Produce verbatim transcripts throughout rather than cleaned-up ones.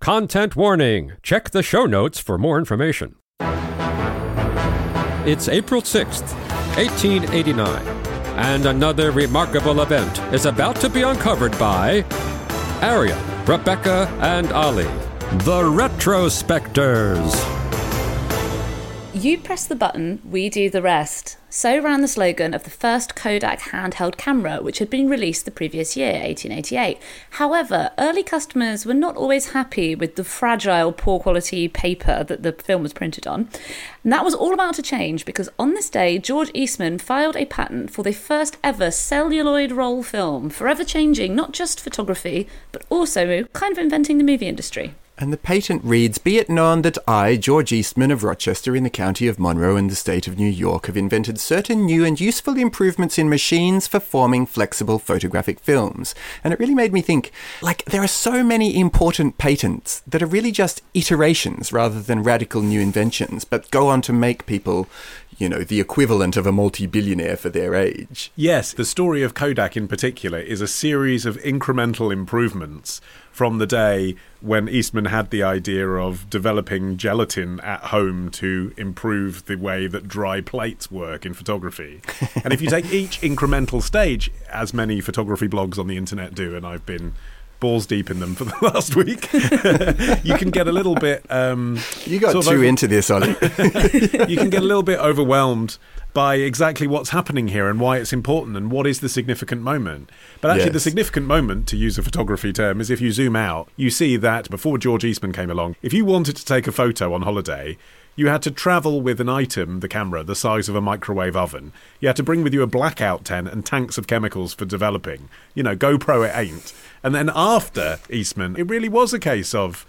Content warning. Check the show notes for more information. It's April sixth, eighteen eighty-nine, and another remarkable event is about to be uncovered by Ariel, Rebecca, and Ali, the Retrospectors. You press the button, we do the rest. So ran the slogan of the first Kodak handheld camera, which had been released the previous year, eighteen eighty-eight. However, early customers were not always happy with the fragile, poor quality paper that the film was printed on. And that was all about to change because on this day, George Eastman filed a patent for the first ever celluloid roll film, forever changing not just photography, but also kind of inventing the movie industry. And the patent reads, "Be it known that I, George Eastman of Rochester in the county of Monroe in the state of New York, have invented certain new and useful improvements in machines for forming flexible photographic films." And it really made me think, like, there are so many important patents that are really just iterations rather than radical new inventions, but go on to make people, you know, the equivalent of a multi-billionaire for their age. Yes, the story of Kodak in particular is a series of incremental improvements from the day when Eastman had the idea of developing gelatin at home to improve the way that dry plates work in photography. And if you take each incremental stage, as many photography blogs on the internet do, and I've been balls deep in them for the last week, you can get a little bit... Um, you got too over- into this, Ollie. You can get a little bit overwhelmed by exactly what's happening here and why it's important and what is the significant moment. But actually, yes, the significant moment, to use a photography term, is if you zoom out, you see that before George Eastman came along, if you wanted to take a photo on holiday, you had to travel with an item, the camera, the size of a microwave oven. You had to bring with you a blackout tent and tanks of chemicals for developing. You know, GoPro it ain't. And then after Eastman, it really was a case of...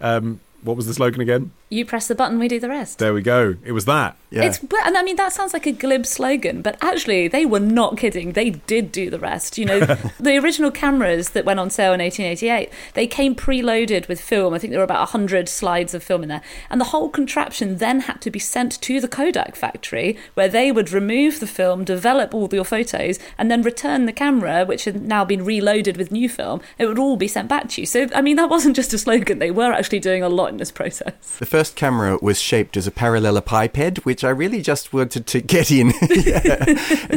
Um, what was the slogan again? You press the button, we do the rest. There we go. It was that. Yeah. It's, and I mean, that sounds like a glib slogan, but actually, they were not kidding. They did do the rest. You know, the original cameras that went on sale in eighteen eighty-eight, they came preloaded with film. I think there were about one hundred slides of film in there. And the whole contraption then had to be sent to the Kodak factory, where they would remove the film, develop all your photos, and then return the camera, which had now been reloaded with new film. It would all be sent back to you. So, I mean, that wasn't just a slogan. They were actually doing a lot in this process. The first camera was shaped as a parallelepiped, which I really just wanted to get in yeah,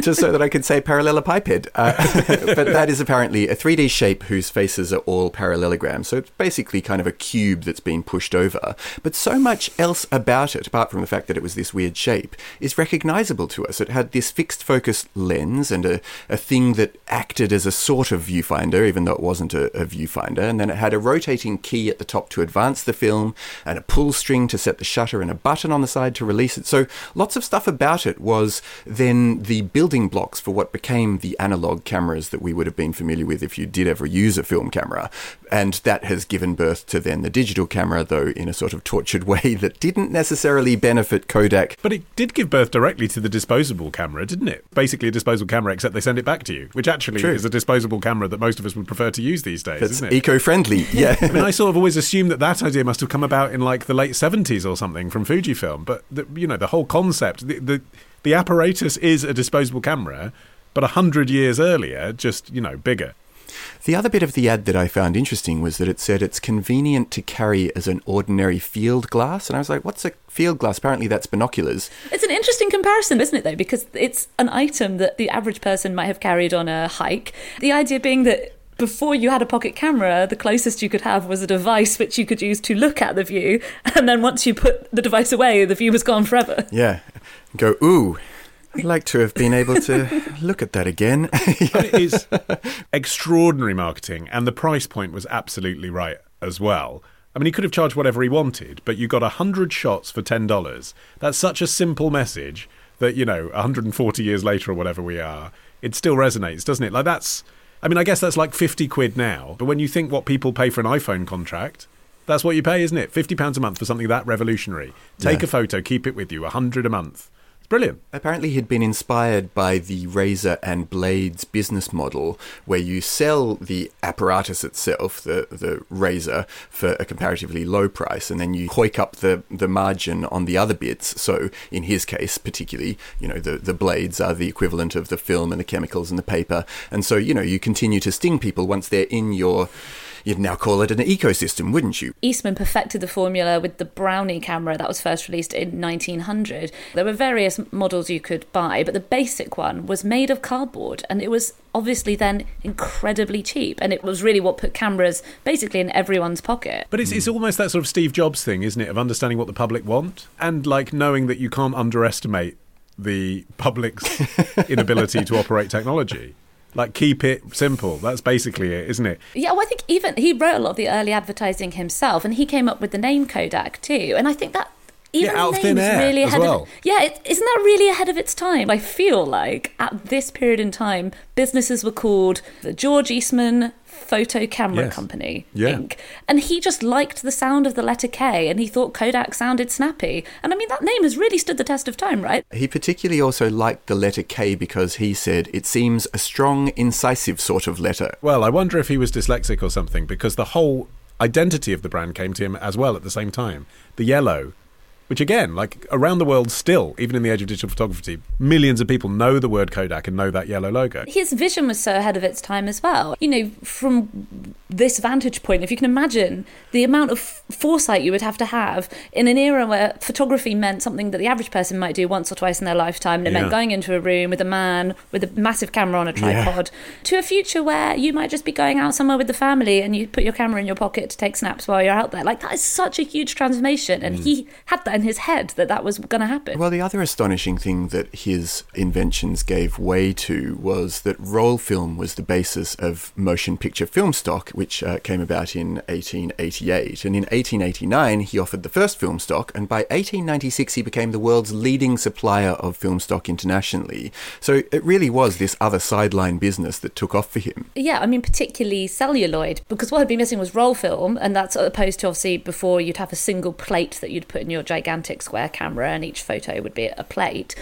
just so that I could say parallelepiped. Uh, but that is apparently a three D shape whose faces are all parallelograms. So it's basically kind of a cube that's been pushed over. But so much else about it, apart from the fact that it was this weird shape, is recognizable to us. It had this fixed focus lens and a, a thing that acted as a sort of viewfinder, even though it wasn't a, a viewfinder. And then it had a rotating key at the top to advance the film, and a pull string to set the shutter and a button on the side to release it. So lots of stuff about it was then the building blocks for what became the analog cameras that we would have been familiar with if you did ever use a film camera. And that has given birth to then the digital camera, though in a sort of tortured way that didn't necessarily benefit Kodak. But it did give birth directly to the disposable camera, didn't it? Basically a disposable camera, except they send it back to you, which actually True. Is a disposable camera that most of us would prefer to use these days, That's isn't it? Eco-friendly, yeah. I mean, I sort of always assumed that that idea must have come about in like the late seventies or something from Fujifilm, but the, you know the whole concept, the, the the apparatus is a disposable camera, but a hundred years earlier, just you know bigger. The other bit of the ad that I found interesting was that it said it's convenient to carry as an ordinary field glass. And I was like, what's a field glass? Apparently that's binoculars. It's an interesting comparison, isn't it, though? Because it's an item that the average person might have carried on a hike. The idea being that before you had a pocket camera, the closest you could have was a device which you could use to look at the view. And then once you put the device away, the view was gone forever. Yeah. Go, ooh, I'd like to have been able to look at that again. It is extraordinary marketing. And the price point was absolutely right as well. I mean, he could have charged whatever he wanted, but you got one hundred shots for ten dollars. That's such a simple message that, you know, one hundred forty years later or whatever we are, it still resonates, doesn't it? Like that's... I mean, I guess that's like fifty quid now, but when you think what people pay for an iPhone contract, that's what you pay, isn't it? fifty pounds a month for something that revolutionary. Take yeah. a photo, keep it with you, one hundred a month. It's brilliant. Apparently he'd been inspired by the razor and blades business model, where you sell the apparatus itself, the, the razor, for a comparatively low price, and then you hoik up the, the margin on the other bits. So in his case, particularly, you know, the, the blades are the equivalent of the film and the chemicals and the paper. And so, you know, you continue to sting people once they're in your... You'd now call it an ecosystem, wouldn't you? Eastman perfected the formula with the Brownie camera that was first released in nineteen hundred. There were various models you could buy, but the basic one was made of cardboard, and it was obviously then incredibly cheap, and it was really what put cameras basically in everyone's pocket. But it's, it's almost that sort of Steve Jobs thing, isn't it, of understanding what the public want and, like, knowing that you can't underestimate the public's inability to operate technology. Like, keep it simple. That's basically it, isn't it? Yeah, well, I think even he wrote a lot of the early advertising himself, and he came up with the name Kodak too. And I think that even yeah, out the name is really ahead well. of yeah, it, isn't that really ahead of its time? I feel like at this period in time, businesses were called the George Eastman Photo Camera yes. Company yeah. Incorporated. And he just liked the sound of the letter K, and he thought Kodak sounded snappy. And I mean, that name has really stood the test of time, right? He particularly also liked the letter K because he said it seems a strong, incisive sort of letter. Well, I wonder if he was dyslexic or something, because the whole identity of the brand came to him as well at the same time. The yellow, which again, like around the world still, even in the age of digital photography, millions of people know the word Kodak and know that yellow logo. His vision was so ahead of its time as well. You know, from this vantage point, if you can imagine the amount of foresight you would have to have in an era where photography meant something that the average person might do once or twice in their lifetime, and it yeah. meant going into a room with a man with a massive camera on a tripod, yeah. to a future where you might just be going out somewhere with the family and you put your camera in your pocket to take snaps while you're out there. Like, that is such a huge transformation, and mm. he had that in his head that that was going to happen. Well, the other astonishing thing that his inventions gave way to was that roll film was the basis of motion picture film stock, which uh, came about in eighteen eighty-eight. And in eighteen eighty-nine, he offered the first film stock, and by eighteen ninety-six, he became the world's leading supplier of film stock internationally. So it really was this other sideline business that took off for him. Yeah, I mean, particularly celluloid, because what had been missing was roll film, and that's opposed to, obviously, before you'd have a single plate that you'd put in your gigantic gigantic square camera, and each photo would be a plate.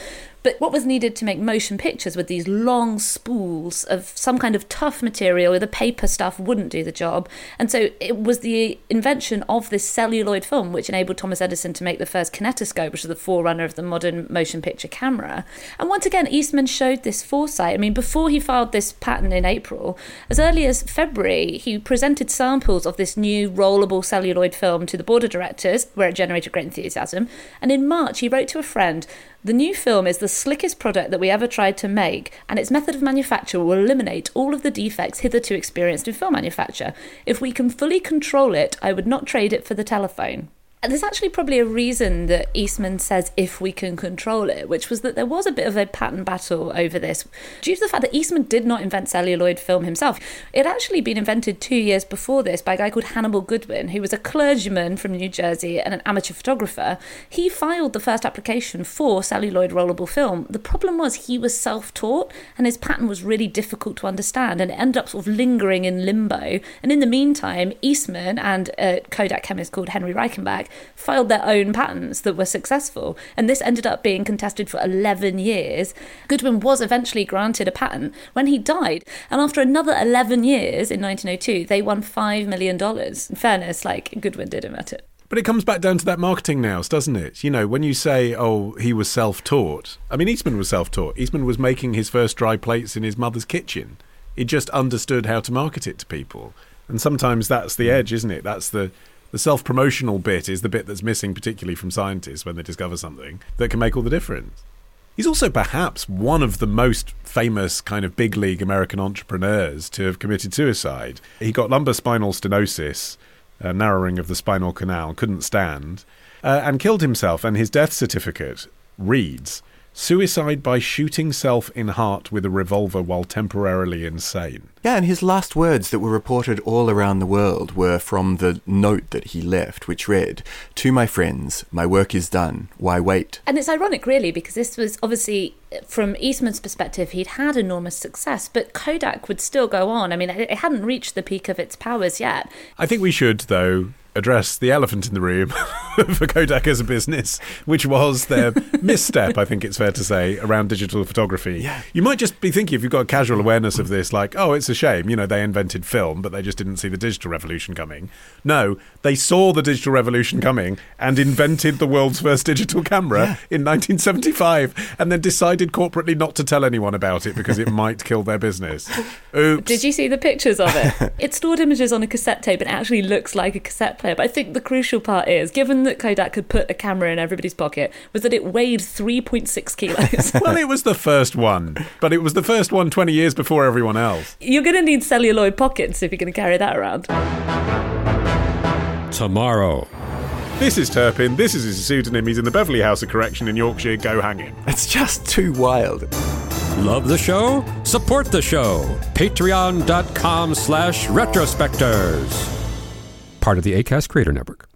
But what was needed to make motion pictures with these long spools of some kind of tough material, the paper stuff wouldn't do the job. And so it was the invention of this celluloid film which enabled Thomas Edison to make the first kinetoscope, which is the forerunner of the modern motion picture camera. And once again, Eastman showed this foresight. I mean, before he filed this patent in April, as early as February, he presented samples of this new rollable celluloid film to the board of directors, where it generated great enthusiasm. And in March, he wrote to a friend, "The new film is the slickest product that we ever tried to make, and its method of manufacture will eliminate all of the defects hitherto experienced in film manufacture. If we can fully control it, I would not trade it for the telephone." There's actually probably a reason that Eastman says "if we can control it," which was that there was a bit of a patent battle over this, due to the fact that Eastman did not invent celluloid film himself. It had actually been invented two years before this by a guy called Hannibal Goodwin, who was a clergyman from New Jersey and an amateur photographer. He filed the first application for celluloid rollable film. The problem was he was self-taught, and his patent was really difficult to understand, and it ended up sort of lingering in limbo. And in the meantime, Eastman and a Kodak chemist called Henry Reichenbach filed their own patents that were successful, and this ended up being contested for eleven years. Goodwin was eventually granted a patent when he died, and after another eleven years in nineteen oh two, they won five million dollars. In fairness, like, Goodwin didn't matter. But it comes back down to that marketing now, doesn't it? You know, when you say, oh, he was self-taught. I mean, Eastman was self-taught. Eastman was making his first dry plates in his mother's kitchen. He just understood how to market it to people. And sometimes that's the edge, isn't it? That's the... The self-promotional bit is the bit that's missing, particularly from scientists when they discover something that can make all the difference. He's also perhaps one of the most famous kind of big league American entrepreneurs to have committed suicide. He got lumbar spinal stenosis, a narrowing of the spinal canal, couldn't stand, uh, and killed himself. And his death certificate reads, Suicide by shooting self in heart with a revolver while temporarily insane. Yeah, and his last words that were reported all around the world were from the note that he left, which read, "To my friends, my work is done. Why wait?" And it's ironic, really, because this was obviously, from Eastman's perspective, he'd had enormous success, but Kodak would still go on. I mean, it hadn't reached the peak of its powers yet. I think we should, though, address the elephant in the room for Kodak as a business, which was their misstep, I think it's fair to say, around digital photography. Yeah. You might just be thinking, if you've got a casual awareness of this, like, oh, it's a shame, you know, they invented film, but they just didn't see the digital revolution coming. No, they saw the digital revolution coming and invented the world's first digital camera yeah. in nineteen seventy-five, and then decided corporately not to tell anyone about it because it might kill their business. Oops. Did you see the pictures of it? It stored images on a cassette tape. It actually looks like a cassette player, but I think the crucial part is, given that Kodak could put a camera in everybody's pocket, was that it weighed three point six kilos. Well, it was the first one, but it was the first one twenty years before everyone else. You're going to need celluloid pockets if you're going to carry that around. Tomorrow. This is Turpin. This is his pseudonym. He's in the Beverley House of Correction in Yorkshire. Go hang him. It's just too wild. Love the show? Support the show. Patreon dot com slash Retrospectors. Part of the Acast Creator Network.